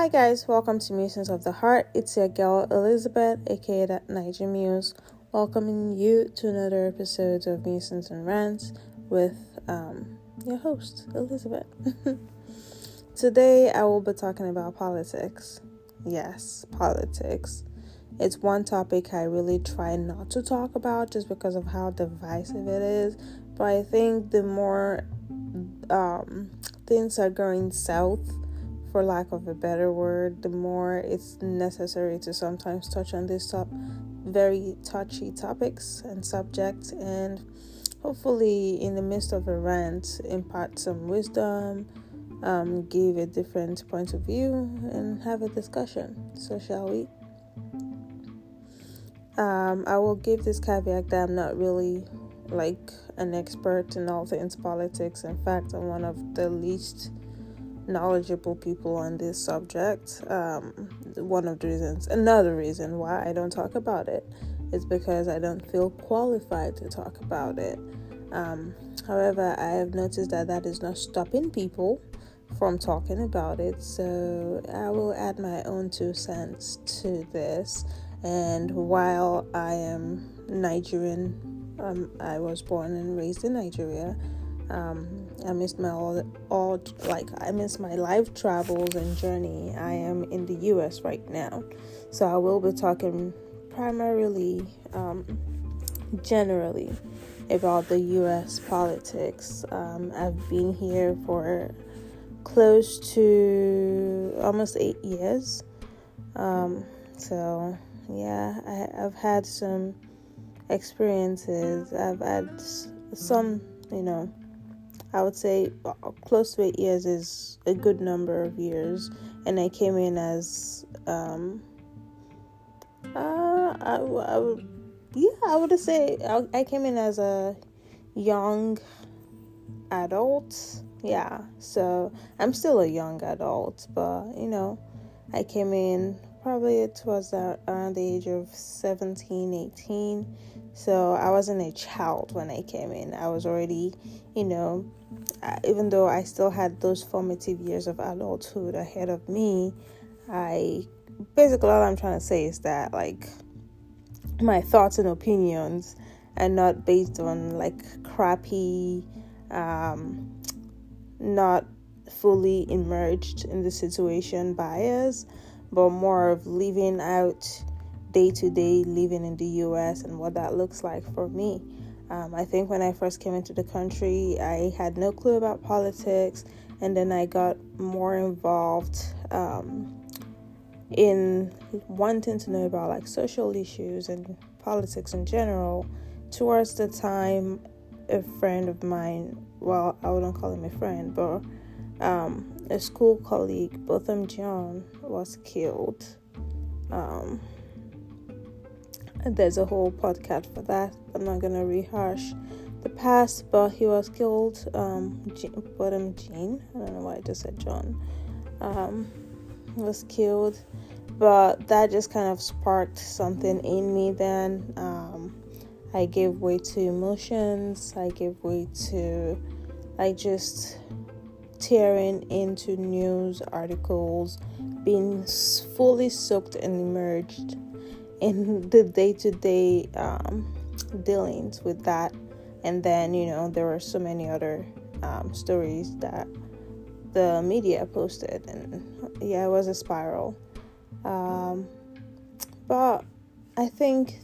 Hi guys, welcome to Musings of the Heart. It's your girl Elizabeth, aka that Niger Muse, welcoming you to another episode of Musings and Rants with your host Elizabeth. Today I will be talking about politics. Yes, politics. It's one topic I really try not to talk about just because of how divisive it is. But I think the more things are going south, for lack of a better word, the more it's necessary to sometimes touch on these very touchy topics and subjects, and hopefully in the midst of a rant impart some wisdom, give a different point of view, and have a discussion. So shall we? I will give this caveat that I'm not really like an expert in all things politics. In fact, I'm one of the least knowledgeable people on this subject. Another reason why I don't talk about it is because I don't feel qualified to talk about it. However, I have noticed that is not stopping people from talking about it, so I will add my own 2 cents to this. And while I am Nigerian, I was born and raised in Nigeria. I miss my life travels and journey. I am in the US right now, so I will be talking primarily, generally about the US politics. I've been here for close to almost 8 years. So yeah, I've had some experiences. I've had some, I would say close to 8 years is a good number of years, and I came in as, I came in as a young adult, so I'm still a young adult, but, I came in probably around the age of 17, 18, so I wasn't a child when I came in. I was already, even though I still had those formative years of adulthood ahead of me, all I'm trying to say is that, my thoughts and opinions are not based on, crappy, not fully immersed in the situation bias, but more of living out day-to-day living in the U.S. and what that looks like for me. I think when I first came into the country, I had no clue about politics, and then I got more involved in wanting to know about social issues and politics in general towards the time a friend of mine, well, I wouldn't call him a friend, but a school colleague, Botham Jean, was killed. There's a whole podcast for that. I'm not going to rehash the past, but he was killed. Botham Jean, I don't know why I just said John, was killed. But that just kind of sparked something in me then. I gave way to emotions. I gave way to, just tearing into news articles, being fully soaked and immersed in the day-to-day dealings with that. And then there were so many other stories that the media posted, and it was a spiral. But I think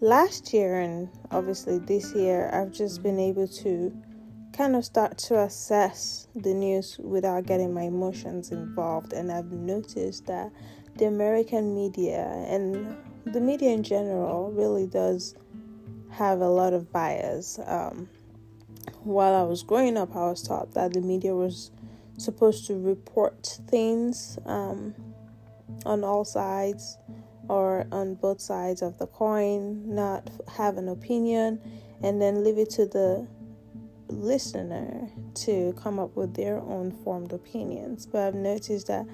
last year and obviously this year I've just been able to kind of start to assess the news without getting my emotions involved, and I've noticed that the American media and the media in general really does have a lot of bias. While I was growing up, I was taught that the media was supposed to report things on all sides or on both sides of the coin, not have an opinion, and then leave it to the listener to come up with their own formed opinions. But I've noticed that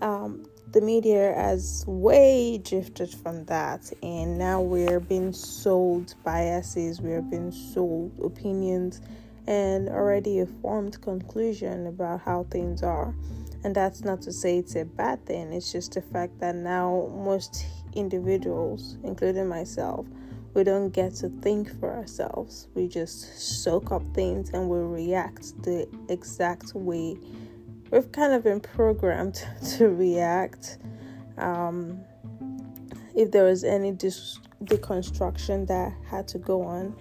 the media has way drifted from that, and now we're being sold biases, we're being sold opinions, and already a formed conclusion about how things are. And that's not to say it's a bad thing. It's just the fact that now most individuals, including myself, we don't get to think for ourselves. We just soak up things and we react the exact way we've kind of been programmed to react. If there was any deconstruction that had to go on,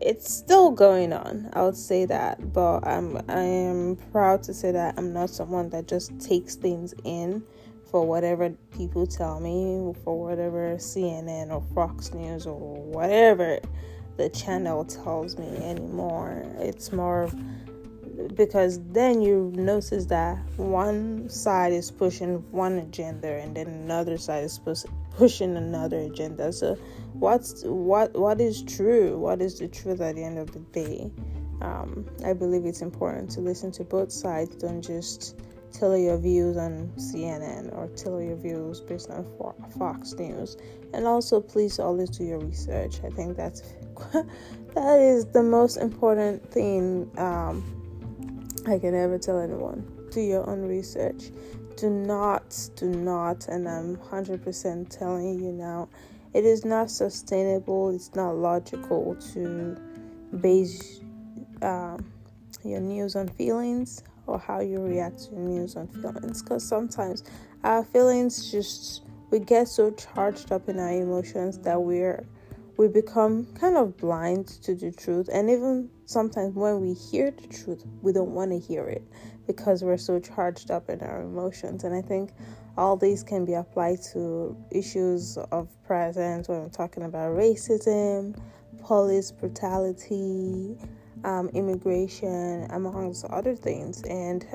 it's still going on. I would say that, but I am proud to say that I'm not someone that just takes things in for whatever people tell me, for whatever CNN or Fox News or whatever the channel tells me anymore. It's more because then you notice that one side is pushing one agenda and then another side is pushing another agenda. So what is true? What is the truth at the end of the day? I believe it's important to listen to both sides. Don't just tell your views on CNN or tell your views based on Fox News. And also, please always do your research. I think that is the most important thing I can ever tell anyone. Do your own research. Do not, and I'm 100% telling you now, it is not sustainable, it's not logical to base your news on feelings or how you react to news on feelings, because sometimes our feelings we get so charged up in our emotions that we become kind of blind to the truth. And even sometimes when we hear the truth, we don't want to hear it because we're so charged up in our emotions. And I think all these can be applied to issues of present when we're talking about racism, police brutality, immigration, amongst other things. And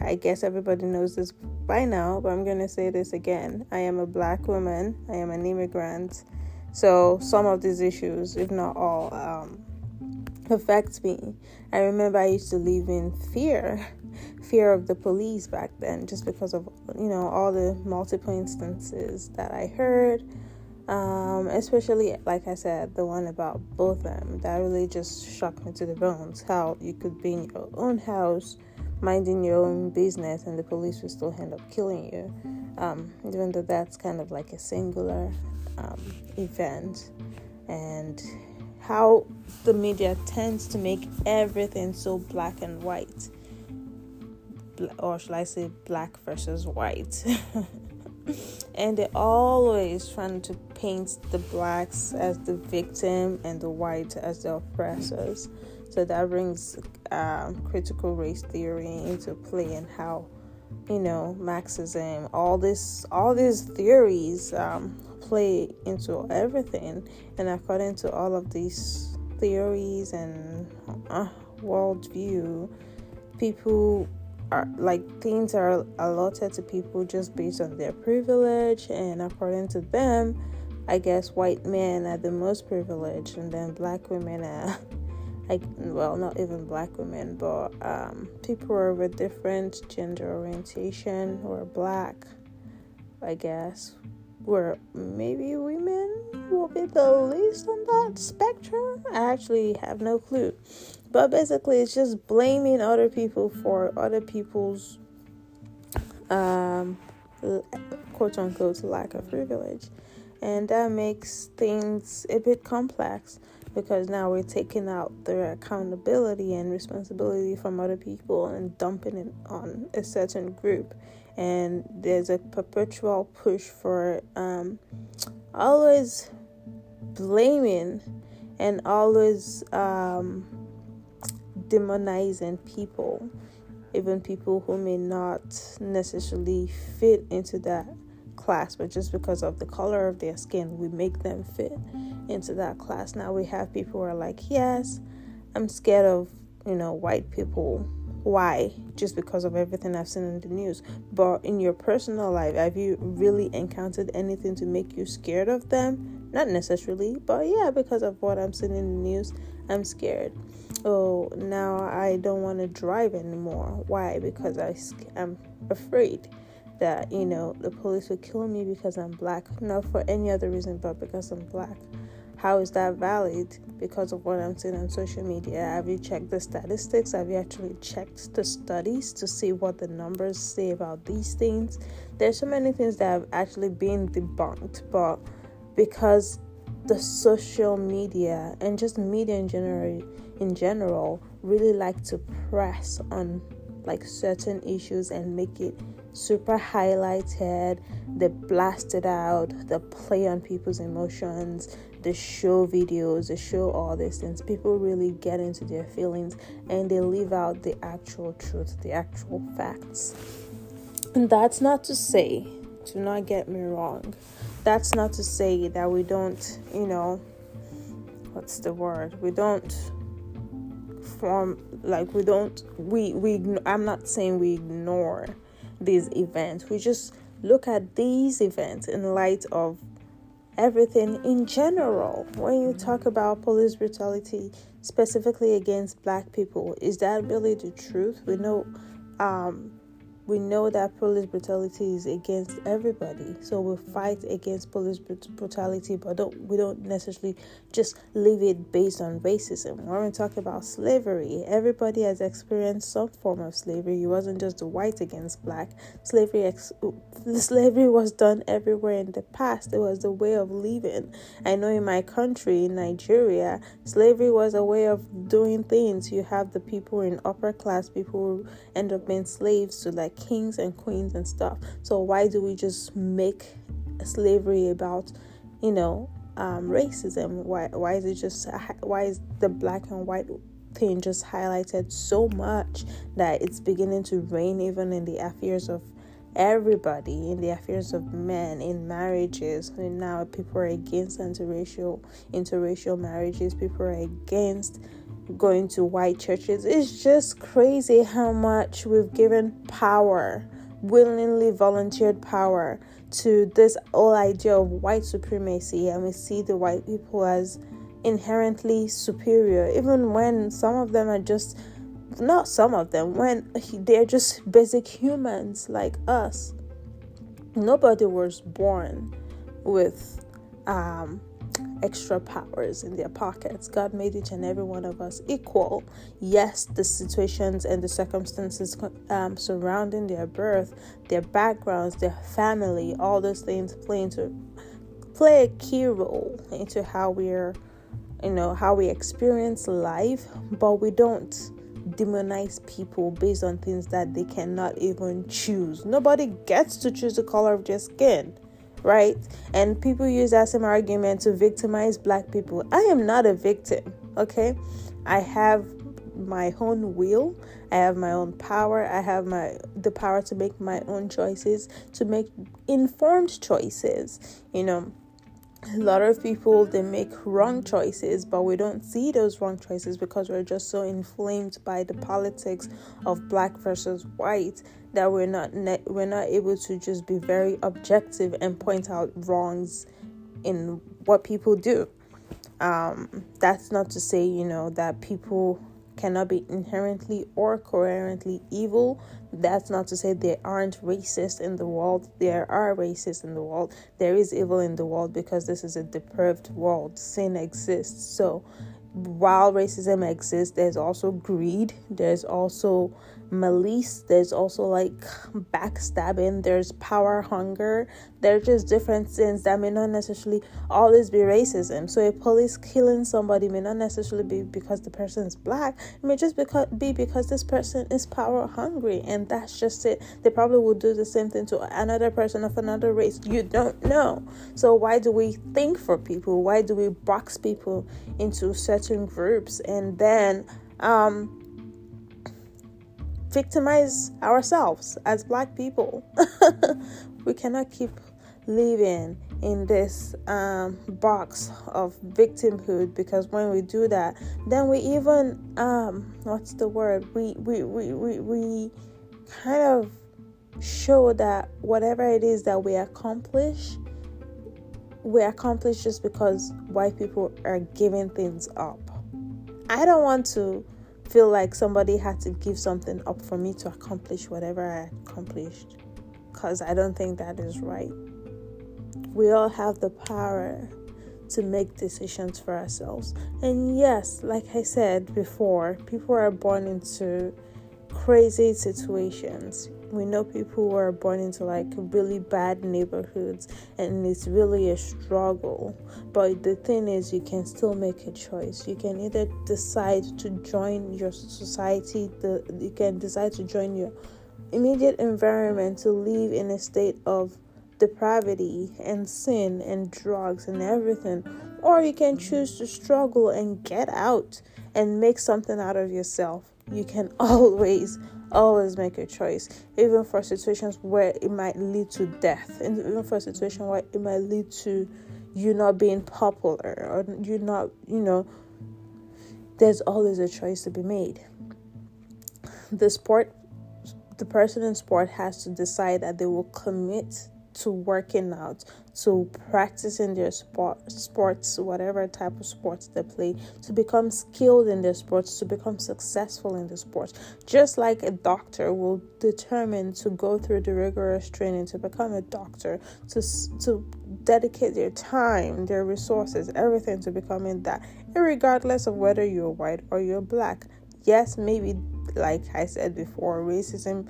I guess everybody knows this by now, but I'm going to say this again. I am a black woman. I am an immigrant. So some of these issues, if not all, affect me. I remember I used to live in fear of the police back then, just because of, all the multiple instances that I heard. Especially, like I said, the one about Botham, that really just shocked me to the bones. How you could be in your own house, minding your own business, and the police will still end up killing you, even though that's kind of like a singular event. And how the media tends to make everything so black and white, or should I say black versus white. And they're always trying to paint the blacks as the victim and the white as the oppressors. So that brings critical race theory into play, and how, Marxism, all these theories play into everything. And according to all of these theories and worldview, people are like, things are allotted to people just based on their privilege. And according to them, I guess white men are the most privileged, and then black women are. Not even black women, but people with different gender orientation were black, I guess, were maybe women will be the least on that spectrum. I actually have no clue. But basically, it's just blaming other people for other people's quote-unquote lack of privilege. And that makes things a bit complex, because now we're taking out their accountability and responsibility from other people and dumping it on a certain group. And there's a perpetual push for always blaming and always demonizing people, even people who may not necessarily fit into that class, but just because of the color of their skin, we make them fit into that class. Now we have people who are like, yes, I'm scared of white people. Why? Just because of everything I've seen in the news. But in your personal life, have you really encountered anything to make you scared of them? Not necessarily, but yeah, because of what I'm seeing in the news, I'm scared. Oh, now I don't want to drive anymore. Why? Because I'm afraid that the police will kill me because I'm black, not for any other reason but because I'm black. How is that valid because of what I'm seeing on social media? Have you checked the statistics? Have you actually checked the studies to see what the numbers say about these things? There's so many things that have actually been debunked, but because the social media and just media in general really like to press on like certain issues and make it super highlighted, they blast it out, they play on people's emotions, they show videos, they show all these things. People really get into their feelings and they leave out the actual truth, the actual facts. And that's not to say, do not get me wrong, that's not to say that we don't, we don't form, like we don't, we I'm not saying we ignore these events. We just look at these events in light of everything in general. When you talk about police brutality specifically against black people, is that really the truth? We know that police brutality is against everybody, so we fight against police brutality, but we don't necessarily just leave it based on racism. When we talk about slavery, everybody has experienced some form of slavery. It wasn't just the white against black. Slavery was done everywhere in the past. It was the way of living. I know in my country, in Nigeria, slavery was a way of doing things. You have the people in upper class, people who end up being slaves to like kings and queens and stuff. So why do we just make slavery about racism? Why is it just, why is the black and white thing just highlighted so much that it's beginning to reign even in the affairs of everybody, in the affairs of men, in marriages? And now people are against interracial marriages. People are against going to white churches. It's just crazy how much we've given power, willingly volunteered power, to this whole idea of white supremacy, and we see the white people as inherently superior, even when some of them are just not some of them, when they're just basic humans like us. Nobody was born with extra powers in their pockets. God made each and every one of us equal. Yes, the situations and the circumstances surrounding their birth, their backgrounds, their family, all those things play a key role into how we're, how we experience life. But we don't demonize people based on things that they cannot even choose. Nobody gets to choose the color of their skin. Right? And people use that same argument to victimize black people. I am not a victim, okay? I have my own will. I have my own power. I have the power to make my own choices, to make informed choices. A lot of people, they make wrong choices, but we don't see those wrong choices because we're just so inflamed by the politics of black versus white that we're not able to just be very objective and point out wrongs in what people do. That's not to say, that people cannot be inherently or coherently evil. That's not to say there aren't racists in the world. There are racists in the world. There is evil in the world because this is a depraved world. Sin exists. So while racism exists, there's also greed. There's also malice. There's also backstabbing. There's power hunger. There are just different sins that may not necessarily always be racism. So a police killing somebody may not necessarily be because the person is black. It may just be because this person is power hungry, and that's just it. They probably will do the same thing to another person of another race. You don't know. So why do we think for people? Why do we box people into certain groups and then victimize ourselves as black people? We cannot keep living in this box of victimhood, because when we do that, then we even we kind of show that whatever it is that we accomplish just because white people are giving things up. I don't want to feel like somebody had to give something up for me to accomplish whatever I accomplished, because I don't think that is right. We all have the power to make decisions for ourselves. And yes, like I said before, people are born into crazy situations. We know people who are born into like really bad neighborhoods, and it's really a struggle. But the thing is, you can still make a choice. You can either decide to join your society, you can decide to join your immediate environment to live in a state of depravity and sin and drugs and everything, or you can choose to struggle and get out and make something out of yourself. You can always make a choice, even for situations where it might lead to death, and even for a situation where it might lead to you not being popular or you not, there's always a choice to be made. The person in sport has to decide that they will commit to working out, to practicing their sports, whatever type of sports they play, to become skilled in their sports, to become successful in the sports. Just like a doctor will determine to go through the rigorous training to become a doctor, to dedicate their time, their resources, everything to becoming that, irregardless of whether you're white or you're black. Yes, maybe, like I said before, racism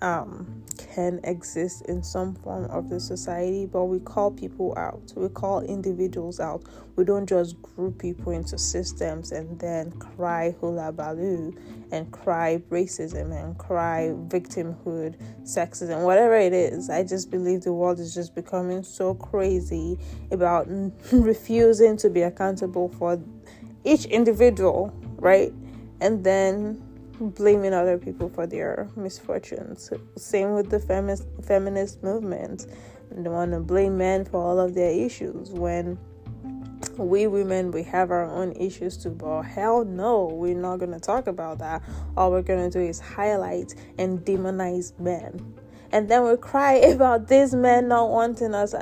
can exist in some form of the society, but we call people out, we call individuals out. We don't just group people into systems and then cry hula baloo and cry racism and cry victimhood, sexism, whatever it is. I just believe the world is just becoming so crazy about refusing to be accountable for each individual, right? And then blaming other people for their misfortunes. Same with the feminist movement. They want to blame men for all of their issues, when we women, we have our own issues too. But hell no, we're not going to talk about that. All we're going to do is highlight and demonize men, and then we cry about these men not wanting us.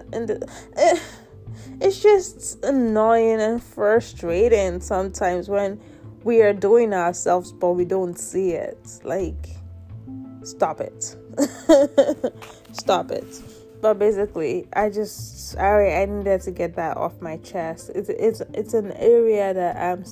It's just annoying and frustrating sometimes when we are doing ourselves, but we don't see it. Like, stop it. Stop it. But basically, I needed to get that off my chest. It's an area that I'm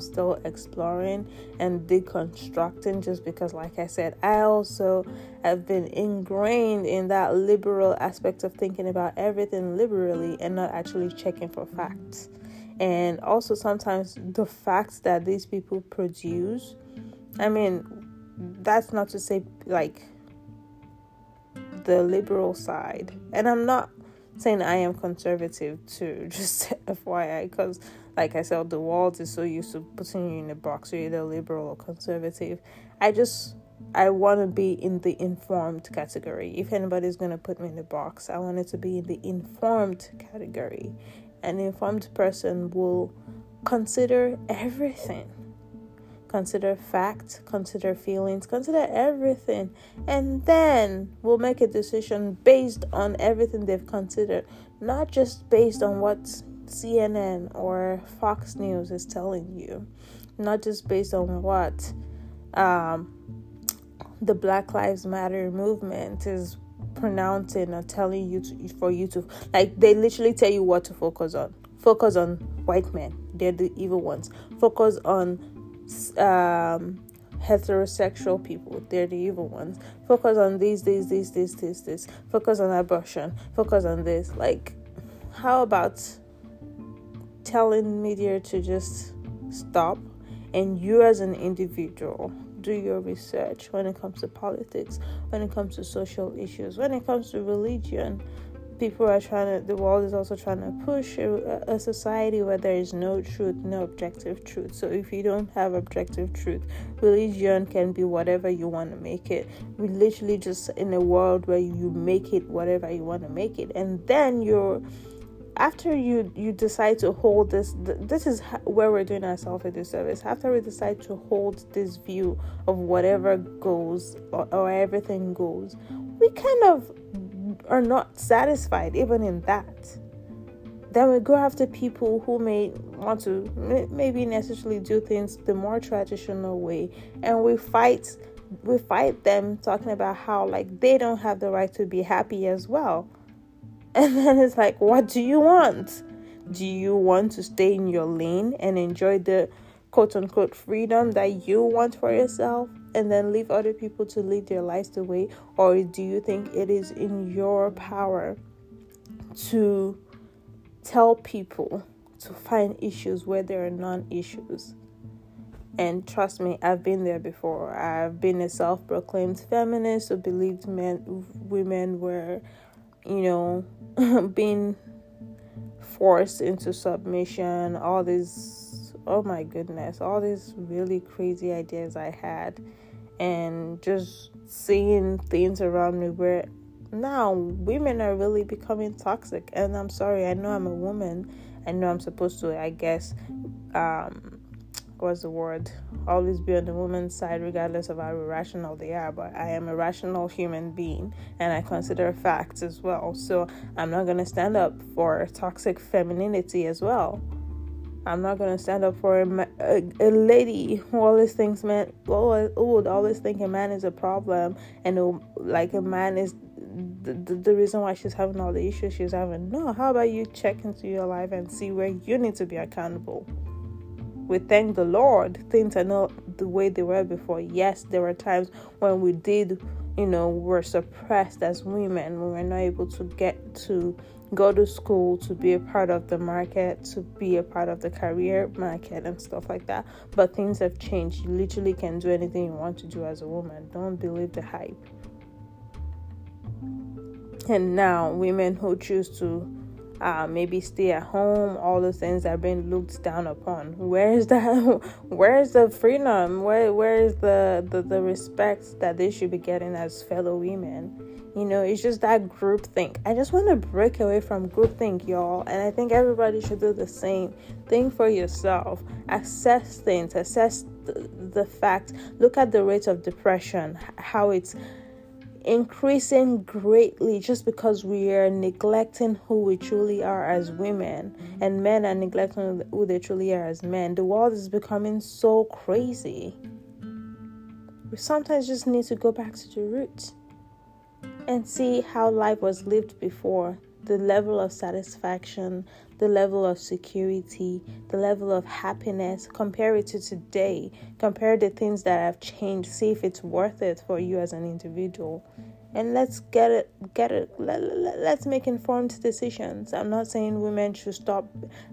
still exploring and deconstructing, just because, like I said, I also have been ingrained in that liberal aspect of thinking about everything liberally and not actually checking for facts. And also sometimes the facts that these people produce, I mean, that's not to say like the liberal side. And I'm not saying I am conservative too, just FYI, because like I said, the world is so used to putting you in a box. You're either liberal or conservative. I want to be in the informed category. If anybody's going to put me in the box, I want it to be in the informed category. An informed person will consider everything. Consider facts, consider feelings, consider everything. And then will make a decision based on everything they've considered. Not just based on what CNN or Fox News is telling you. Not just based on what the Black Lives Matter movement is pronouncing or telling you for you to like. They literally tell you what to focus on white men, they're the evil ones. Focus on heterosexual people, they're the evil ones. Focus on this. Focus on abortion, focus on this. Like, how about telling media to just stop, and you as an individual do your research when it comes to politics, when it comes to social issues, when it comes to religion. The world is also trying to push a society where there is no truth, no objective truth. So if you don't have objective truth, religion can be whatever you want to make it. We literally just in a world where you make it whatever you want to make it, and then after you decide to hold this is where we're doing ourselves a disservice. After we decide to hold this view of whatever goes or everything goes, we kind of are not satisfied even in that. Then we go after people who may want to maybe necessarily do things the more traditional way, and we fight them, talking about how like they don't have the right to be happy as well. And then it's like, what do you want? Do you want to stay in your lane and enjoy the quote-unquote freedom that you want for yourself and then leave other people to live their lives the way? Or do you think it is in your power to tell people to find issues where there are non-issues? And trust me, I've been there before. I've been a self-proclaimed feminist who believed women were, being forced into submission. All these, oh my goodness, all these really crazy ideas I had. And just seeing things around me where now women are really becoming toxic. And I'm sorry, I know I'm a woman. I know I'm supposed to, I guess, always be on the woman's side regardless of how irrational they are, but I am a rational human being and I consider facts as well, so I'm not going to stand up for toxic femininity as well. I'm not going to stand up for a lady who always thinks would always think a man is a problem and a man is the reason why she's having all the issues she's having. No, how about you check into your life and see where you need to be accountable? We thank the Lord things are not the way they were before. Yes, there were times when we did, were suppressed as women. We were not able to get to go to school, to be a part of the market, to be a part of the career market and stuff like that. But things have changed. You literally can do anything you want to do as a woman. Don't believe the hype. And now women who choose to maybe stay at home, all the things are being looked down upon. Where's the freedom? Where's the respect that they should be getting as fellow women? It's just that groupthink. I just want to break away from groupthink, y'all, and I think everybody should do the same thing for yourself. Assess things, assess the fact, look at the rate of depression, how it's increasing greatly just because we are neglecting who we truly are as women, and men are neglecting who they truly are as men. The world is becoming so crazy. We sometimes just need to go back to the roots and see how life was lived before, the level of satisfaction, the level of security, the level of happiness. Compare it to today. Compare the things that have changed. See if it's worth it for you as an individual. And let's get it. Let's make informed decisions. I'm not saying women should stop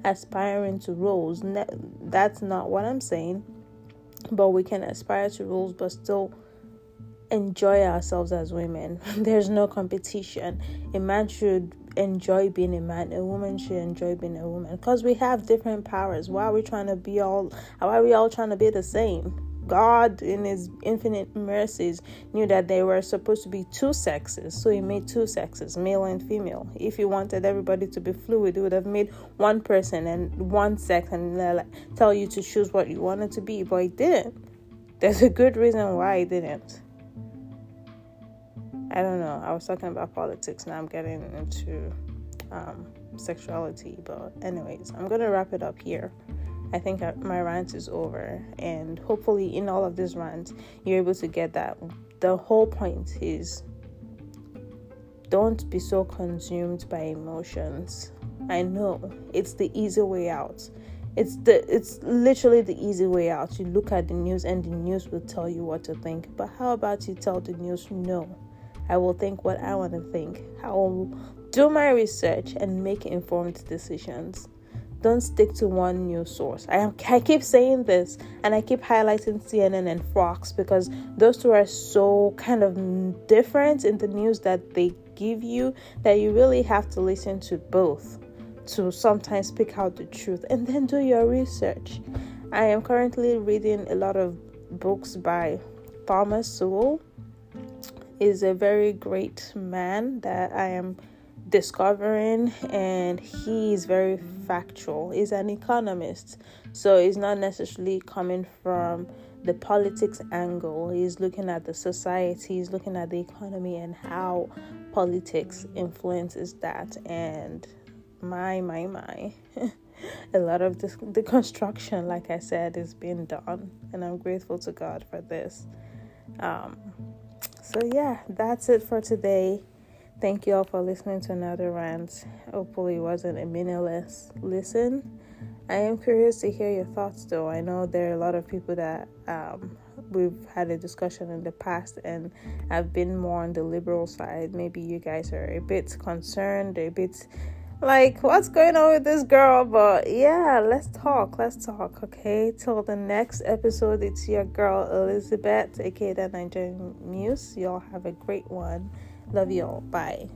aspiring to roles. That's not what I'm saying. But we can aspire to roles but still enjoy ourselves as women. There's no competition. A man should enjoy being a man, a woman should enjoy being a woman, because we have different powers. Why are we all trying to be the same? God in his infinite mercies knew that there were supposed to be two sexes, so he made two sexes, male and female. If he wanted everybody to be fluid, he would have made one person and one sex and tell you to choose what you wanted to be, but he didn't. There's a good reason why he didn't. I don't know. I was talking about politics. Now I'm getting into sexuality. But anyways, I'm going to wrap it up here. I think my rant is over. And hopefully in all of this rant, you're able to get that. The whole point is don't be so consumed by emotions. I know it's the easy way out. It's literally the easy way out. You look at the news and the news will tell you what to think. But how about you tell the news no? I will think what I want to think. I will do my research and make informed decisions. Don't stick to one news source. I keep saying this, and I keep highlighting CNN and Fox because those two are so kind of different in the news that they give you that you really have to listen to both to sometimes pick out the truth and then do your research. I am currently reading a lot of books by Thomas Sowell. Is a very great man that I am discovering, and he is very factual. He's an economist, so he's not necessarily coming from the politics angle. He's looking at the society, he's looking at the economy and how politics influences that. And my a lot of this deconstruction, like I said, is being done, and I'm grateful to God for this. So yeah, that's it for today. Thank you all for listening to another rant. Hopefully it wasn't a meaningless listen. I am curious to hear your thoughts though. I know there are a lot of people that we've had a discussion in the past and I've been more on the liberal side. Maybe you guys are a bit concerned, a bit like, what's going on with this girl? But yeah, let's talk, okay? Till the next episode, it's your girl Elizabeth, aka the Nigerian Muse. Y'all have a great one. Love you all. Bye.